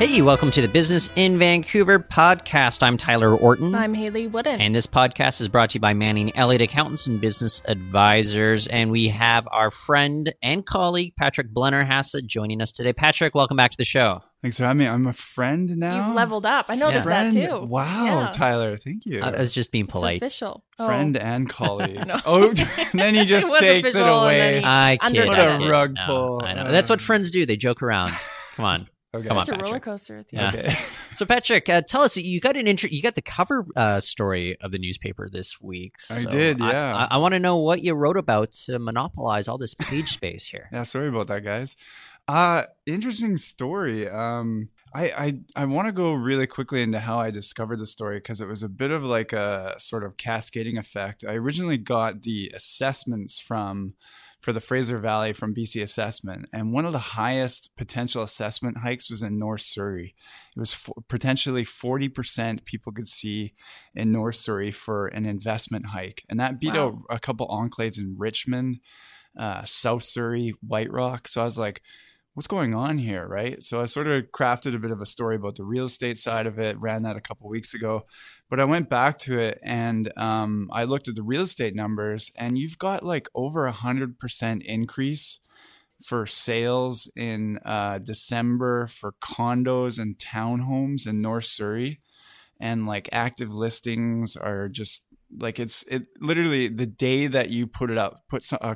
Hey, welcome to the Business in Vancouver podcast. I'm Tyler Orton. I'm Hayley Woodin. And this podcast is brought to you by Manning Elliott Accountants and Business Advisors. And we have our friend and colleague, Patrick Blennerhassett, joining us today. Patrick, welcome back to the show. Thanks for having me. I'm a friend now. You've leveled up. I noticed that too. Wow, yeah. Tyler, thank you. I was just being polite. It's official. Friend and colleague. Oh, then he just takes it away. I kid. What a rug pull. I know. That's what friends do. They joke around. Come on. Okay. Come on, Patrick. It's a roller coaster with you. Yeah. Okay. So, Patrick, tell us, you got the cover story of the newspaper this week. So I did, yeah. I want to know what you wrote about to monopolize all this page space here. Yeah, sorry about that, guys. Interesting story. I want to go really quickly into how I discovered the story because it was a bit of like a sort of cascading effect. I originally got the assessments for the Fraser Valley from BC Assessment. And one of the highest potential assessment hikes was in North Surrey. It was potentially 40% people could see in North Surrey for an investment hike. And that beat out a couple enclaves in Richmond, South Surrey, White Rock. So I was like, what's going on here, right? So I sort of crafted a bit of a story about the real estate side of it, ran that a couple of weeks ago. But I went back to it and I looked at the real estate numbers, and you've got like over 100% increase for sales in December for condos and townhomes in North Surrey. And like active listings are just like it literally the day that you put a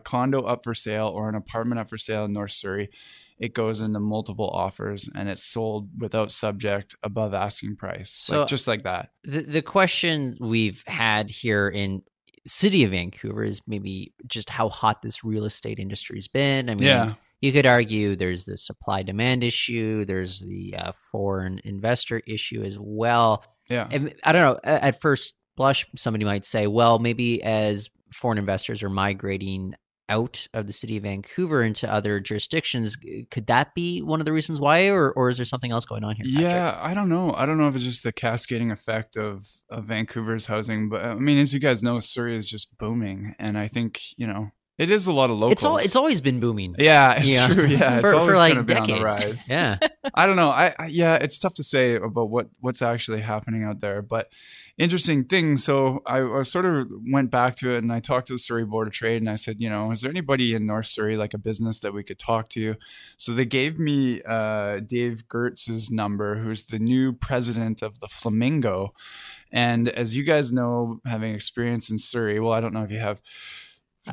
condo up for sale or an apartment up for sale in North Surrey, it goes into multiple offers and it's sold without subject above asking price, so like, just like that. The question we've had here in City of Vancouver is maybe just how hot this real estate industry has been. I mean, you could argue there's the supply-demand issue, there's the foreign investor issue as well. Yeah, and I don't know. At first blush, somebody might say, well, maybe as foreign investors are migrating out of the City of Vancouver into other jurisdictions, could that be one of the reasons why, or is there something else going on here, Patrick? Yeah, I don't know. I don't know if it's just the cascading effect of Vancouver's housing, but I mean, as you guys know, Surrey is just booming, and I think, you know, it is a lot of locals. It's always been booming. Yeah, it's true. Yeah, it's always like been decades. On the rise. Yeah, I don't know. I it's tough to say about what's actually happening out there, but interesting thing. So I sort of went back to it and I talked to the Surrey Board of Trade and I said, you know, is there anybody in North Surrey, like a business that we could talk to? So they gave me Dave Gertz's number, who's the new president of the Flamingo. And as you guys know, having experience in Surrey, well, I don't know if you have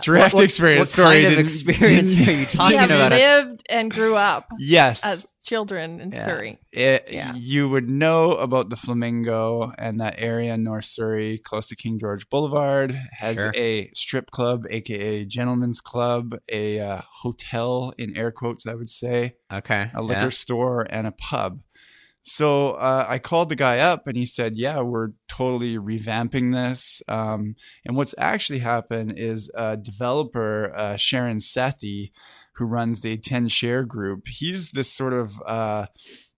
direct experience. What kind of experience are you talking about? Lived and grew up. Yes. As children in Surrey. You would know about the Flamingo and that area in North Surrey, close to King George Boulevard, has a strip club, aka Gentleman's Club, a hotel in air quotes, I would say. Okay. A liquor store and a pub. So I called the guy up and he said, yeah, we're totally revamping this. And what's actually happened is a developer, Sharon Sethi, who runs the 10 share group, he's this sort of,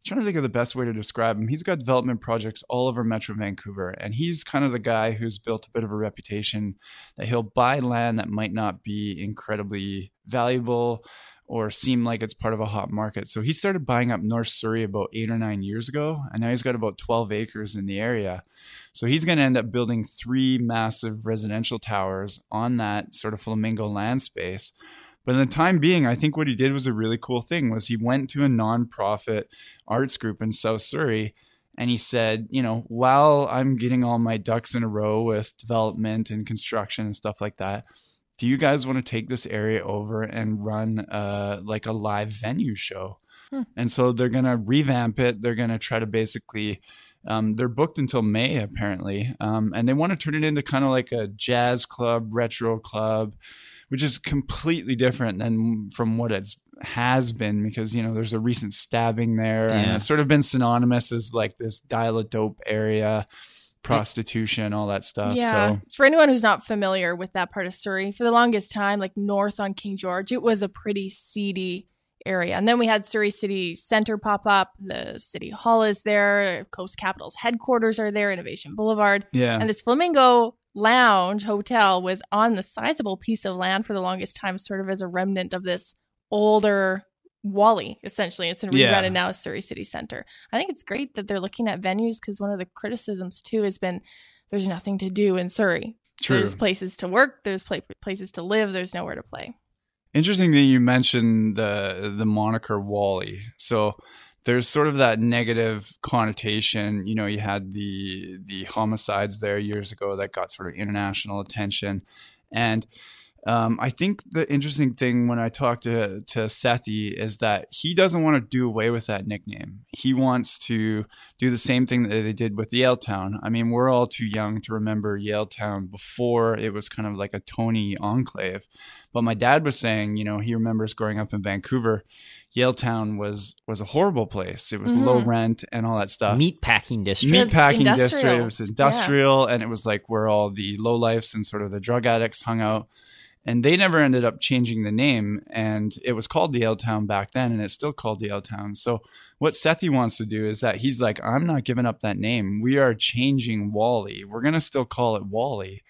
trying to think of the best way to describe him. He's got development projects all over Metro Vancouver. And he's kind of the guy who's built a bit of a reputation that he'll buy land that might not be incredibly valuable or seem like it's part of a hot market. So he started buying up North Surrey about 8 or 9 years ago, and now he's got about 12 acres in the area. So he's going to end up building 3 massive residential towers on that sort of Flamingo land space. But in the time being, I think what he did was a really cool thing, was he went to a nonprofit arts group in South Surrey, and he said, you know, while I'm getting all my ducks in a row with development and construction and stuff like that, do you guys want to take this area over and run like a live venue show? And so they're going to revamp it. They're going to try to basically, they're booked until May apparently. And they want to turn it into kind of like a jazz club, retro club, which is completely different than from what it has been because, you know, there's a recent stabbing there and it's sort of been synonymous as like this dial-a-dope area. Prostitution, all that stuff. Yeah. So for anyone who's not familiar with that part of Surrey, for the longest time, like north on King George, it was a pretty seedy area. And then we had Surrey City Center pop up. The City Hall is there. Coast Capital's headquarters are there. Innovation Boulevard. Yeah. And this Flamingo Lounge Hotel was on the sizable piece of land for the longest time, sort of as a remnant of this older Whalley, essentially. It's in rebranded now as Surrey City Center. I think it's great that they're looking at venues, because one of the criticisms too has been there's nothing to do in Surrey. True. There's places to work, there's places to live, there's nowhere to play. Interesting that you mentioned the moniker Whalley. So there's sort of that negative connotation. You know, you had the homicides there years ago that got sort of international attention. And I think the interesting thing when I talked to Sethi is that he doesn't want to do away with that nickname. He wants to do the same thing that they did with Yaletown. I mean, we're all too young to remember Yaletown before it was kind of like a Tony enclave. But my dad was saying, you know, he remembers growing up in Vancouver, Yaletown was a horrible place. It was low rent and all that stuff. Meatpacking district. It was industrial, and it was like where all the lowlifes and sort of the drug addicts hung out. And they never ended up changing the name, and it was called DL Town back then, and it's still called DL Town. So what Sethi wants to do is that he's like, I'm not giving up that name. We are changing Whalley. We're going to still call it Whalley,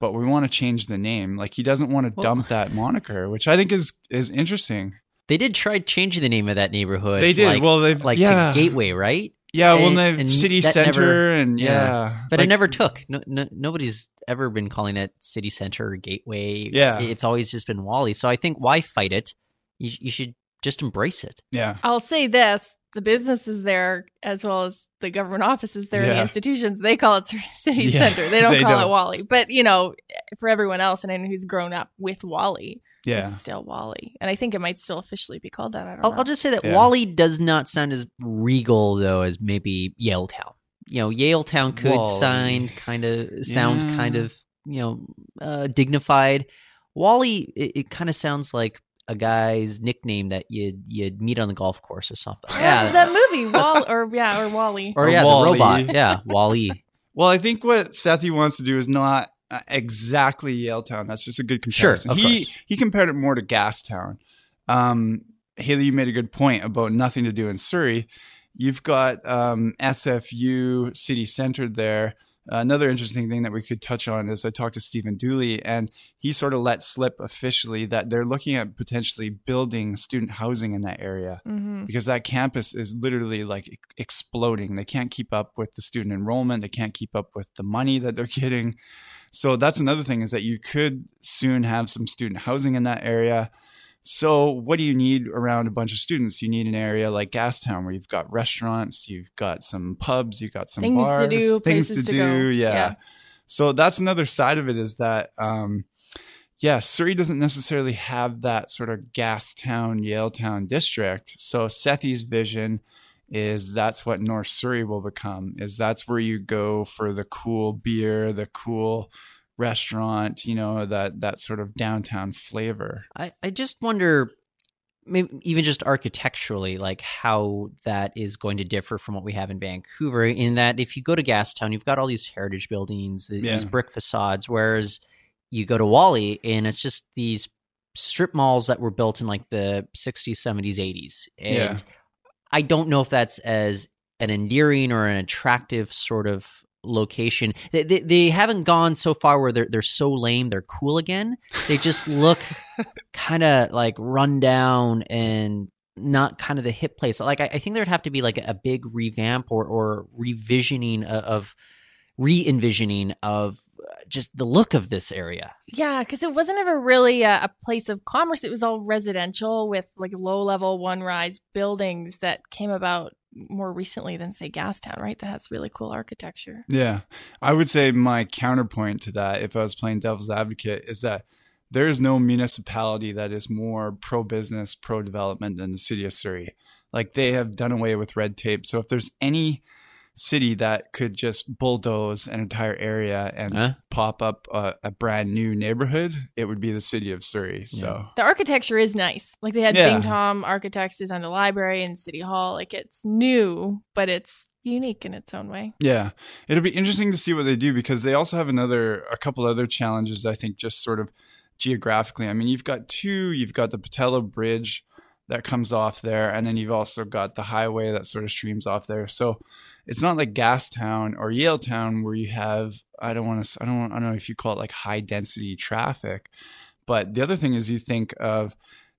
but we want to change the name. Like, he doesn't want to dump that moniker, which I think is interesting. They did try changing the name of that neighborhood. They did. To Gateway, right? Yeah, and City Center never, But it never took. No, nobody's ever been calling it City Center or Gateway. Yeah. It's always just been Whalley. So I think, why fight it? You should just embrace it. Yeah. I'll say this. The businesses there, as well as the government offices there, and the institutions, they call it City Center. They don't call it Whalley. But, you know, for everyone else and anyone who's grown up with Whalley, it's still Whalley. And I think it might still officially be called that. I don't know. I'll just say that Whalley does not sound as regal, though, as maybe Yaletown. You know, Yaletown could sound kind of dignified. Whalley, it kind of sounds like a guy's nickname that you'd meet on the golf course or something. Yeah, that movie or Whalley or the robot. Yeah, Whalley. Well, I think what Sethi wants to do is not exactly Yaletown. That's just a good comparison. Sure, he compared it more to Gastown. Hayley, you made a good point about nothing to do in Surrey. You've got SFU City Center there. Another interesting thing that we could touch on is I talked to Stephen Dooley, and he sort of let slip officially that they're looking at potentially building student housing in that area because that campus is literally like exploding. They can't keep up with the student enrollment. They can't keep up with the money that they're getting. So that's another thing, is that you could soon have some student housing in that area. So what do you need around a bunch of students? You need an area like Gastown where you've got restaurants, you've got some pubs, you've got some bars, things to do. Yeah. So that's another side of it, is that, Surrey doesn't necessarily have that sort of Gastown, Yaletown district. So Sethi's vision is that's what North Surrey will become, is that's where you go for the cool beer, the cool restaurant, you know, that sort of downtown flavor. I just wonder, maybe even just architecturally, like how that is going to differ from what we have in Vancouver, in that if you go to Gastown, you've got all these heritage buildings, these brick facades, whereas you go to Whalley and it's just these strip malls that were built in like the 60s, 70s, 80s. And I don't know if that's as an endearing or an attractive sort of location. They haven't gone so far where they're so lame they're cool again. They just look kind of like run down and not kind of the hip place. Like I think there'd have to be like a big revamp or re-envisioning of just the look of this area. Yeah, because it wasn't ever really a place of commerce. It was all residential with like low-level one-rise buildings that came about more recently than, say, Gastown, right? That has really cool architecture. Yeah. I would say my counterpoint to that, if I was playing devil's advocate, is that there is no municipality that is more pro-business, pro-development than the city of Surrey. Like, they have done away with red tape. So if there's any city that could just bulldoze an entire area and pop up a brand new neighborhood, it would be the city of Surrey. Yeah. So the architecture is nice. Like, they had Bing Tom architects design the library and City Hall. Like, it's new, but it's unique in its own way. Yeah. It'll be interesting to see what they do, because they also have a couple other challenges, I think, just sort of geographically. I mean, you've got the Pattullo Bridge that comes off there, and then you've also got the highway that sort of streams off there. So it's not like Gastown or Yaletown where you have, I don't know if you call it like high density traffic, but the other thing is you think of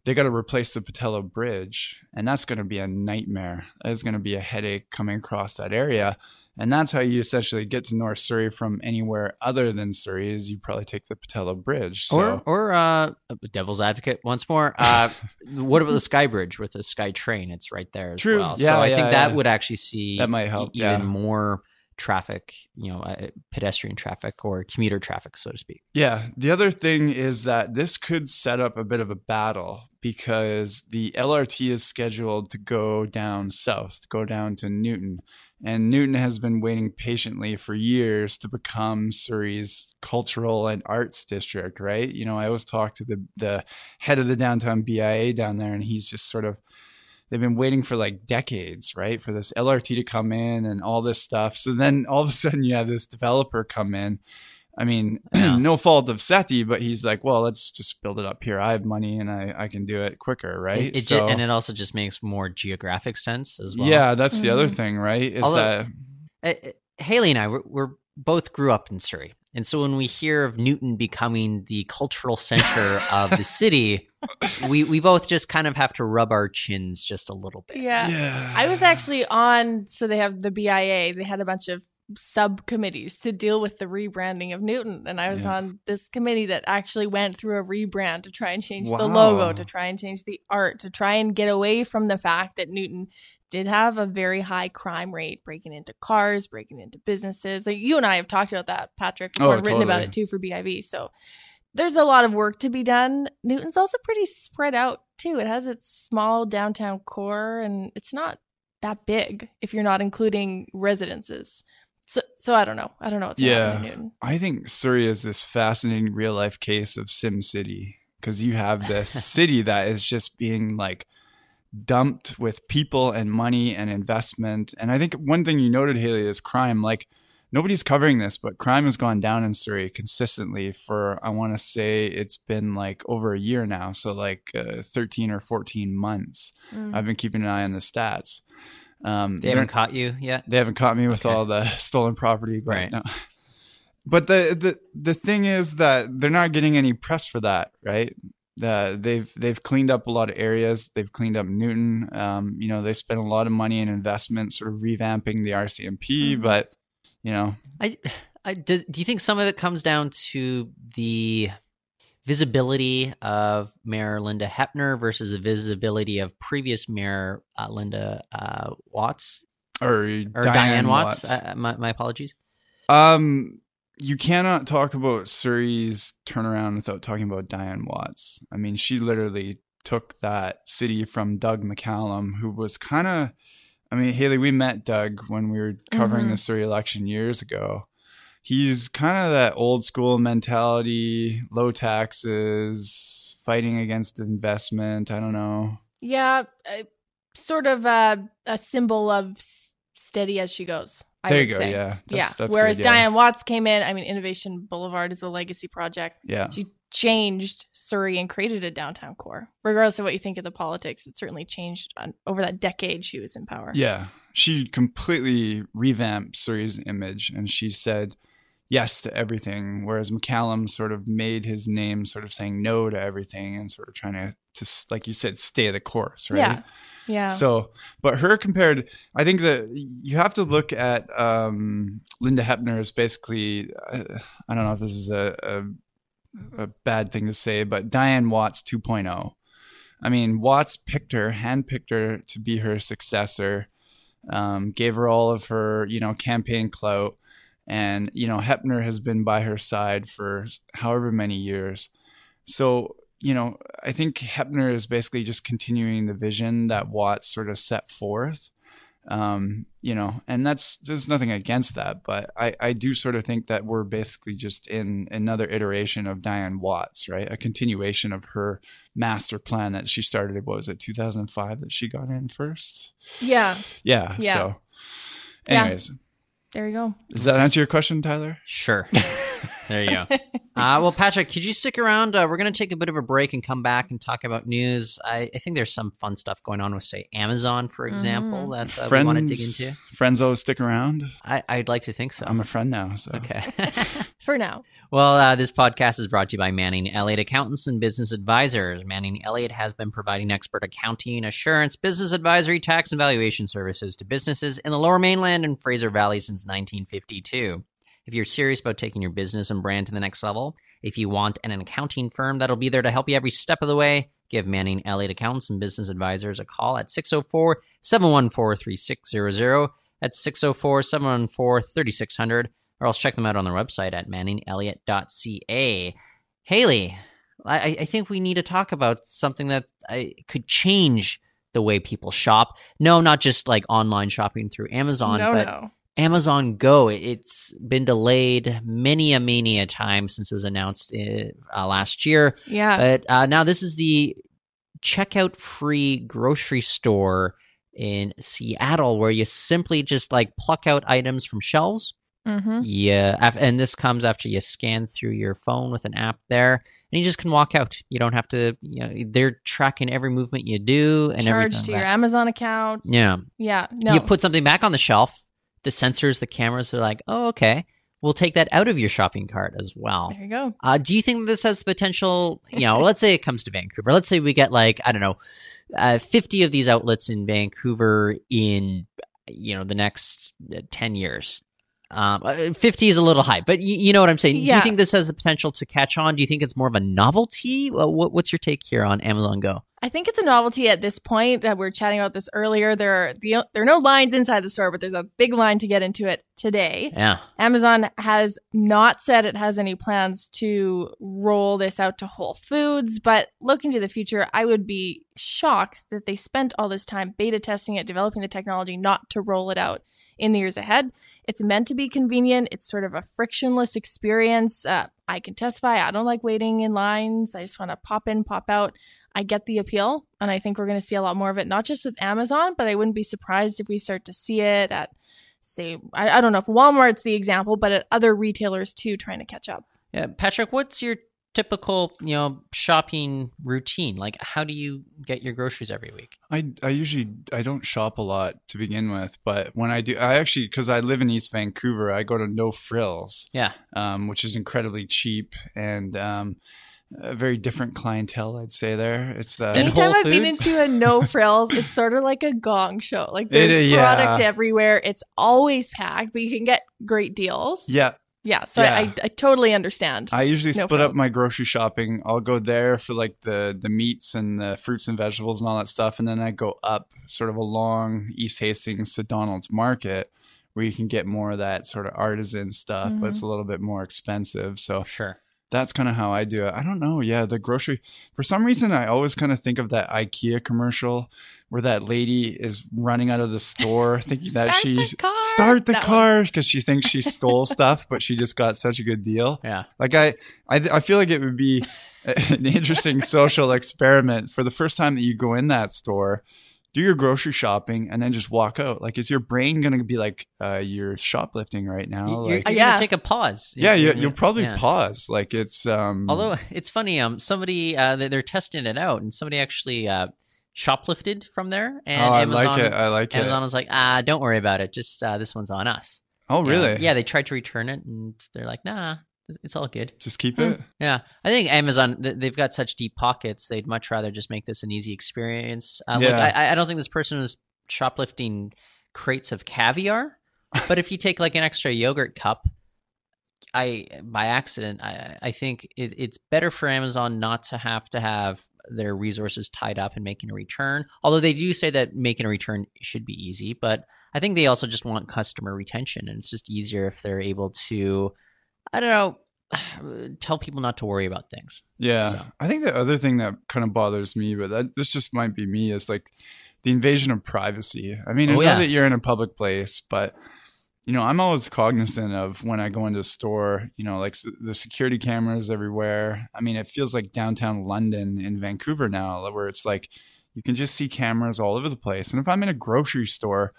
they got to replace the Pattullo Bridge, and that's going to be a nightmare. It's going to be a headache coming across that area. And that's how you essentially get to North Surrey from anywhere other than Surrey, is you probably take the Pattullo Bridge. So. Or devil's advocate once more. What about the Sky Bridge with the Sky Train? It's right there as True. Well. Yeah, so I think that would actually see that might help, even more traffic, pedestrian traffic or commuter traffic, so to speak. Yeah. The other thing is that this could set up a bit of a battle, because the LRT is scheduled to go down south, go down to Newton. And Newton has been waiting patiently for years to become Surrey's cultural and arts district, right? I always talk to the head of the downtown BIA down there, and he's just sort of, they've been waiting for like decades, right, for this LRT to come in and all this stuff. So then all of a sudden you have this developer come in. I mean, no fault of Sethi, but he's like, well, let's just build it up here. I have money and I can do it quicker, right? And it also just makes more geographic sense as well. Yeah, that's the other thing, right? Is Hayley and I, we're both grew up in Surrey. And so when we hear of Newton becoming the cultural center of the city, we both just kind of have to rub our chins just a little bit. Yeah. I was actually so they have the BIA. They had a bunch of subcommittees to deal with the rebranding of Newton, and I was on this committee that actually went through a rebrand to try and change the logo, to try and change the art, to try and get away from the fact that Newton did have a very high crime rate, breaking into cars, breaking into businesses. Like, you and I have talked about that, Patrick, and written about it too for BIV. So there's a lot of work to be done. Newton's also pretty spread out too. It has its small downtown core, and it's not that big if you're not including residences. So I don't know. I don't know what's happening in Newton. I think Surrey is this fascinating real life case of Sim City, because you have this city that is just being like dumped with people and money and investment. And I think one thing you noted, Haley, is crime. Like, nobody's covering this, but crime has gone down in Surrey consistently for, I want to say it's been like over a year now. So like 13 or 14 months. I've been keeping an eye on the stats. They haven't caught you yet? They haven't caught me with all the stolen property. But right. No. But the thing is that they're not getting any press for that, right? They've cleaned up a lot of areas. They've cleaned up Newton. They spent a lot of money and investment sort of revamping the RCMP. But, do you think some of it comes down to the visibility of Mayor Linda Heppner versus the visibility of previous Mayor Linda Watts or Diane Watts? My apologies. You cannot talk about Surrey's turnaround without talking about Diane Watts. I mean, she literally took that city from Doug McCallum, who was kind of, Haley, we met Doug when we were covering the Surrey election years ago. He's kind of that old school mentality, low taxes, fighting against investment. I don't know. Yeah, sort of a symbol of steady as she goes. I would say. Yeah. That's whereas Diane Watts came in. Innovation Boulevard is a legacy project. Yeah. She changed Surrey and created a downtown core. Regardless of what you think of the politics, it certainly changed over that decade she was in power. Yeah. She completely revamped Surrey's image, and she said yes to everything, whereas McCallum sort of made his name sort of saying no to everything and sort of trying to like you said, stay the course, right? Yeah. So, but her compared, I think that you have to look at Linda Heppner is basically, I don't know if this is a bad thing to say, but Diane Watts 2.0. Watts picked her, handpicked her to be her successor, gave her all of her, campaign clout. And, Heppner has been by her side for however many years. So, I think Heppner is basically just continuing the vision that Watts sort of set forth, and there's nothing against that. But I do sort of think that we're basically just in another iteration of Diane Watts, right? A continuation of her master plan that she started, 2005 that she got in first? Yeah. So anyways. Yeah. There you go. Does that answer your question, Tyler? Sure. There you go. Well, Patrick, could you stick around? We're going to take a bit of a break and come back and talk about news. I think there's some fun stuff going on with, say, Amazon, for example, that we want to dig into. Friendzo, stick around? I'd like to think so. I'm a friend now. So. Okay. For now. Well, this podcast is brought to you by Manning Elliott Accountants and Business Advisors. Manning Elliott has been providing expert accounting, assurance, business advisory, tax, and valuation services to businesses in the Lower Mainland and Fraser Valley since 1952. If you're serious about taking your business and brand to the next level, if you want an accounting firm that'll be there to help you every step of the way, give Manning Elliott Accountants and Business Advisors a call at 604-714-3600. That's 604-714-3600. Or else check them out on their website at manningelliott.ca. Haley, I think we need to talk about something that could change the way people shop. No, not just like online shopping through Amazon, but Amazon Go. It's been delayed many a time since it was announced last year. Yeah. But now this is the checkout-free grocery store in Seattle where you simply just like pluck out items from shelves. Mm-hmm. Yeah. And this comes after you scan through your phone with an app there and you just can walk out. You don't have to, you know, they're tracking every movement you do and everything. Charged to your Amazon account. Yeah. Yeah. No. You put something back on the shelf. The sensors, the cameras are like, oh, okay, we'll take that out of your shopping cart as well. There you go. Do you think this has the potential, you know, let's say it comes to Vancouver. Let's say we get like, I don't know, 50 of these outlets in Vancouver in, you know, the next 10 years. 50 is a little high, but you know what I'm saying? Yeah. Do you think this has the potential to catch on? Do you think it's more of a novelty? What's your take here on Amazon Go? I think it's a novelty at this point. We were chatting about this earlier. There are no lines inside the store, but there's a big line to get into it today. Yeah. Amazon has not said it has any plans to roll this out to Whole Foods, but looking to the future, I would be shocked that they spent all this time beta testing it, developing the technology, not to roll it out in the years ahead. It's meant to be convenient. It's sort of a frictionless experience. I can testify. I don't like waiting in lines. I just want to pop in, pop out. I get the appeal, and I think we're going to see a lot more of it, not just with Amazon, but I wouldn't be surprised if we start to see it at, say, I don't know if Walmart's the example, but at other retailers too, trying to catch up. Yeah, Patrick, what's your typical, you know, shopping routine? Like, how do you get your groceries every week? I usually don't shop a lot to begin with, but when I do, I actually, because I live in East Vancouver, I go to No Frills, which is incredibly cheap and a very different clientele, I'd say there. It's anytime I've been into a No Frills, it's sort of like a gong show. Like there's product everywhere. It's always packed, but you can get great deals. Yeah. Yeah, so yeah. I totally understand. I usually split up my grocery shopping. I'll go there for like the meats and the fruits and vegetables and all that stuff. And then I go up sort of along East Hastings to Donald's Market where you can get more of that sort of artisan stuff, but it's a little bit more expensive. So sure, that's kind of how I do it. I don't know. Yeah, the grocery. For some reason, I always kind of think of that IKEA commercial where that lady is running out of the store thinking that she started the car because she thinks she stole stuff, but she just got such a good deal. Yeah. Like I feel like it would be an interesting social experiment for the first time that you go in that store, do your grocery shopping, and then just walk out. Like, is your brain going to be like, you're shoplifting right now? You're going to take a pause. Yeah, you'll probably pause. Like, it's... Although, it's funny. Somebody, they're testing it out, and somebody actually... shoplifted from there, and Amazon Amazon was like, don't worry about it, just this one's on us. Oh, really? Yeah, they tried to return it and they're like, nah, it's all good, just keep it. Yeah, I think Amazon, they've got such deep pockets, they'd much rather just make this an easy experience. Look, I don't think this person was shoplifting crates of caviar, but if you take like an extra yogurt cup by accident, I think it's better for Amazon not to have their resources tied up in making a return. Although they do say that making a return should be easy, but I think they also just want customer retention, and it's just easier if they're able to, I don't know, tell people not to worry about things. Yeah. So. I think the other thing that kind of bothers me, but this just might be me, is like the invasion of privacy. I mean, I know that you're in a public place, but... You know, I'm always cognizant of when I go into a store, you know, like the security cameras everywhere. I mean, it feels like downtown London in Vancouver now, where it's like you can just see cameras all over the place. And if I'm in a grocery store,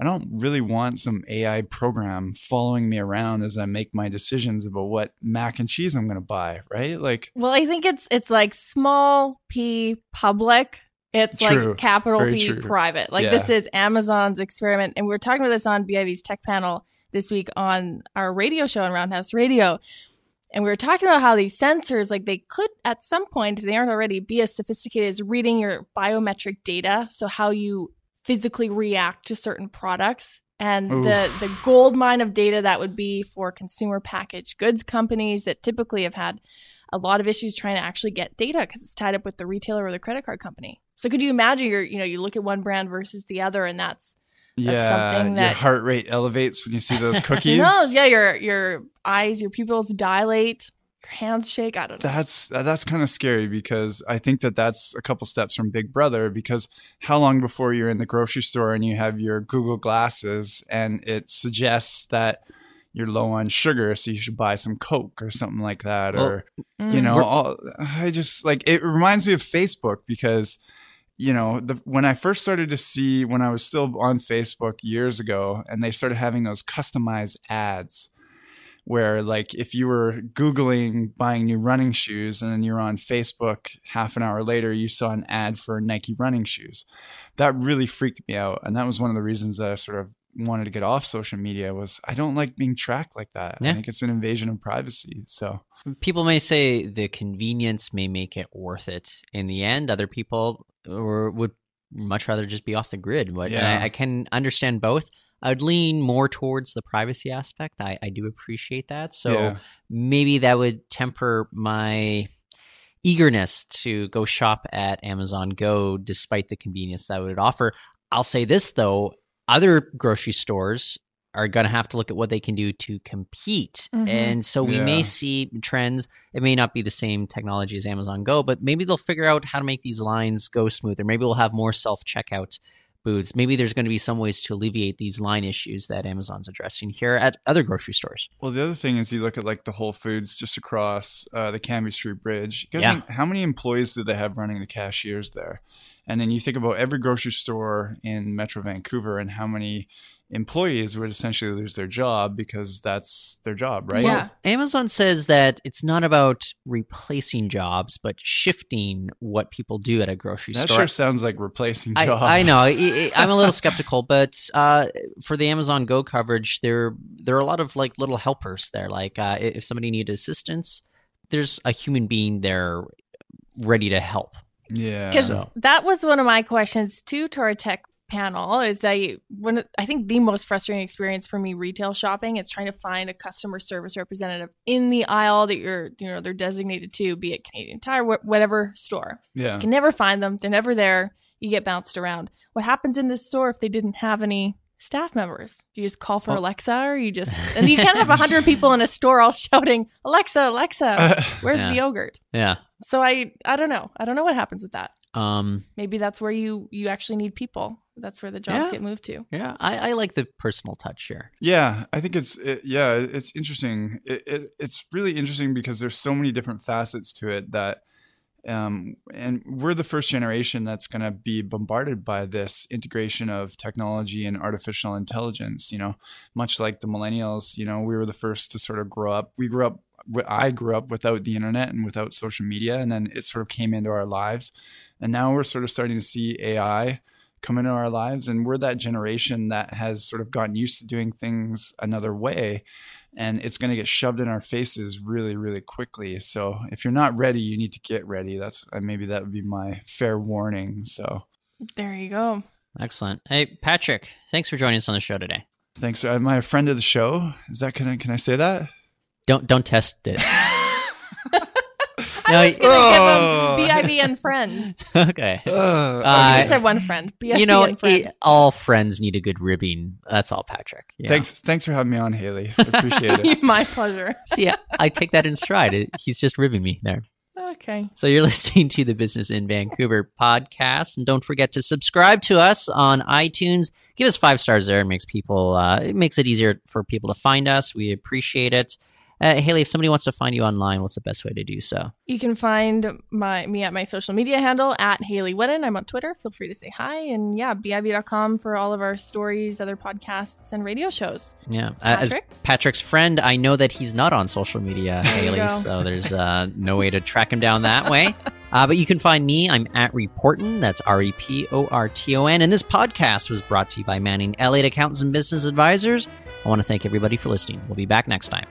I don't really want some AI program following me around as I make my decisions about what mac and cheese I'm going to buy, right? Like, well, I think it's like small P public. It's true. Like capital P private. Like this is Amazon's experiment. And we were talking about this on BIV's tech panel this week on our radio show on Roundhouse Radio. And we were talking about how these sensors, like they could at some point, if they aren't already, be as sophisticated as reading your biometric data. So how you physically react to certain products, and the gold mine of data that would be for consumer packaged goods companies that typically have had a lot of issues trying to actually get data because it's tied up with the retailer or the credit card company. So could you imagine you look at one brand versus the other, and that's something that your heart rate elevates when you see those cookies. Your eyes, your pupils dilate. Your hands shake. I don't know. That's kind of scary, because I think that's a couple steps from Big Brother, because how long before you're in the grocery store and you have your Google glasses and it suggests that you're low on sugar, so you should buy some Coke or something like that. It reminds me of Facebook, because when I first started to see, when I was still on Facebook years ago, and they started having those customized ads, where like if you were Googling buying new running shoes and then you're on Facebook, half an hour later, you saw an ad for Nike running shoes. That really freaked me out. And that was one of the reasons that I sort of wanted to get off social media, was I don't like being tracked like that. Yeah. I think it's an invasion of privacy. So people may say the convenience may make it worth it. In the end, other people would much rather just be off the grid. And I can understand both. I'd lean more towards the privacy aspect. I do appreciate that. So maybe that would temper my eagerness to go shop at Amazon Go, despite the convenience that it would offer. I'll say this, though. Other grocery stores are going to have to look at what they can do to compete. Mm-hmm. And so we may see trends. It may not be the same technology as Amazon Go, but maybe they'll figure out how to make these lines go smoother. Maybe we'll have more self-checkout booths. Maybe there's going to be some ways to alleviate these line issues that Amazon's addressing here at other grocery stores. Well, the other thing is, you look at like the Whole Foods just across the Cambie Street Bridge. You gotta think, how many employees do they have running the cashiers there? And then you think about every grocery store in Metro Vancouver and how many employees would essentially lose their job, because that's their job, right? Yeah. Amazon says that it's not about replacing jobs, but shifting what people do at a grocery store. That sure sounds like replacing jobs. I know. I'm a little skeptical, but for the Amazon Go coverage, there are a lot of like little helpers there. Like if somebody needed assistance, there's a human being there ready to help. Yeah. That was one of my questions too to our tech panel, is that I think the most frustrating experience for me retail shopping is trying to find a customer service representative in the aisle that they're designated to, be it Canadian Tire, whatever store. Yeah. You can never find them. They're never there. You get bounced around. What happens in this store if they didn't have any staff members? Do you just call for Alexa, or and you can't have 100 people in a store all shouting, "Alexa, Alexa, where's the yogurt?" Yeah. So I don't know. I don't know what happens with that. Maybe that's where you actually need people. That's where the jobs get moved to. Yeah, I like the personal touch here. Yeah, I think it's interesting. It's really interesting because there's so many different facets to it that, and we're the first generation that's going to be bombarded by this integration of technology and artificial intelligence. Much like the millennials, we were the first to sort of grow up. I grew up without the internet and without social media, and then it sort of came into our lives. And now we're sort of starting to see AI come into our lives, and we're that generation that has sort of gotten used to doing things another way, and it's going to get shoved in our faces really, really quickly. So if you're not ready, you need to get ready. That's maybe that would be my fair warning. So there you go. Excellent. Hey, Patrick, thanks for joining us on the show today. Thanks. Am I a friend of the show? Is that can I say that? Don't test it. I was going to give him BIV and friends. Okay. I just said one friend. BIV and friends. All friends need a good ribbing. That's all, Patrick. Yeah. Thanks for having me on, Haley. I appreciate it. My pleasure. So yeah, I take that in stride. He's just ribbing me there. Okay. So you're listening to the Business in Vancouver podcast. And don't forget to subscribe to us on iTunes. Give us 5 stars there. It makes it easier for people to find us. We appreciate it. Hayley, if somebody wants to find you online, what's the best way to do so? You can find me at my social media handle, at Hayley Woodin. I'm on Twitter. Feel free to say hi. And yeah, BIV.com for all of our stories, other podcasts, and radio shows. Yeah. Patrick? As Patrick's friend, I know that he's not on social media, Hayley, so there's no way to track him down that way. But you can find me. I'm at Reporton. That's Reporton. And this podcast was brought to you by Manning Elliott Accountants and Business Advisors. I want to thank everybody for listening. We'll be back next time.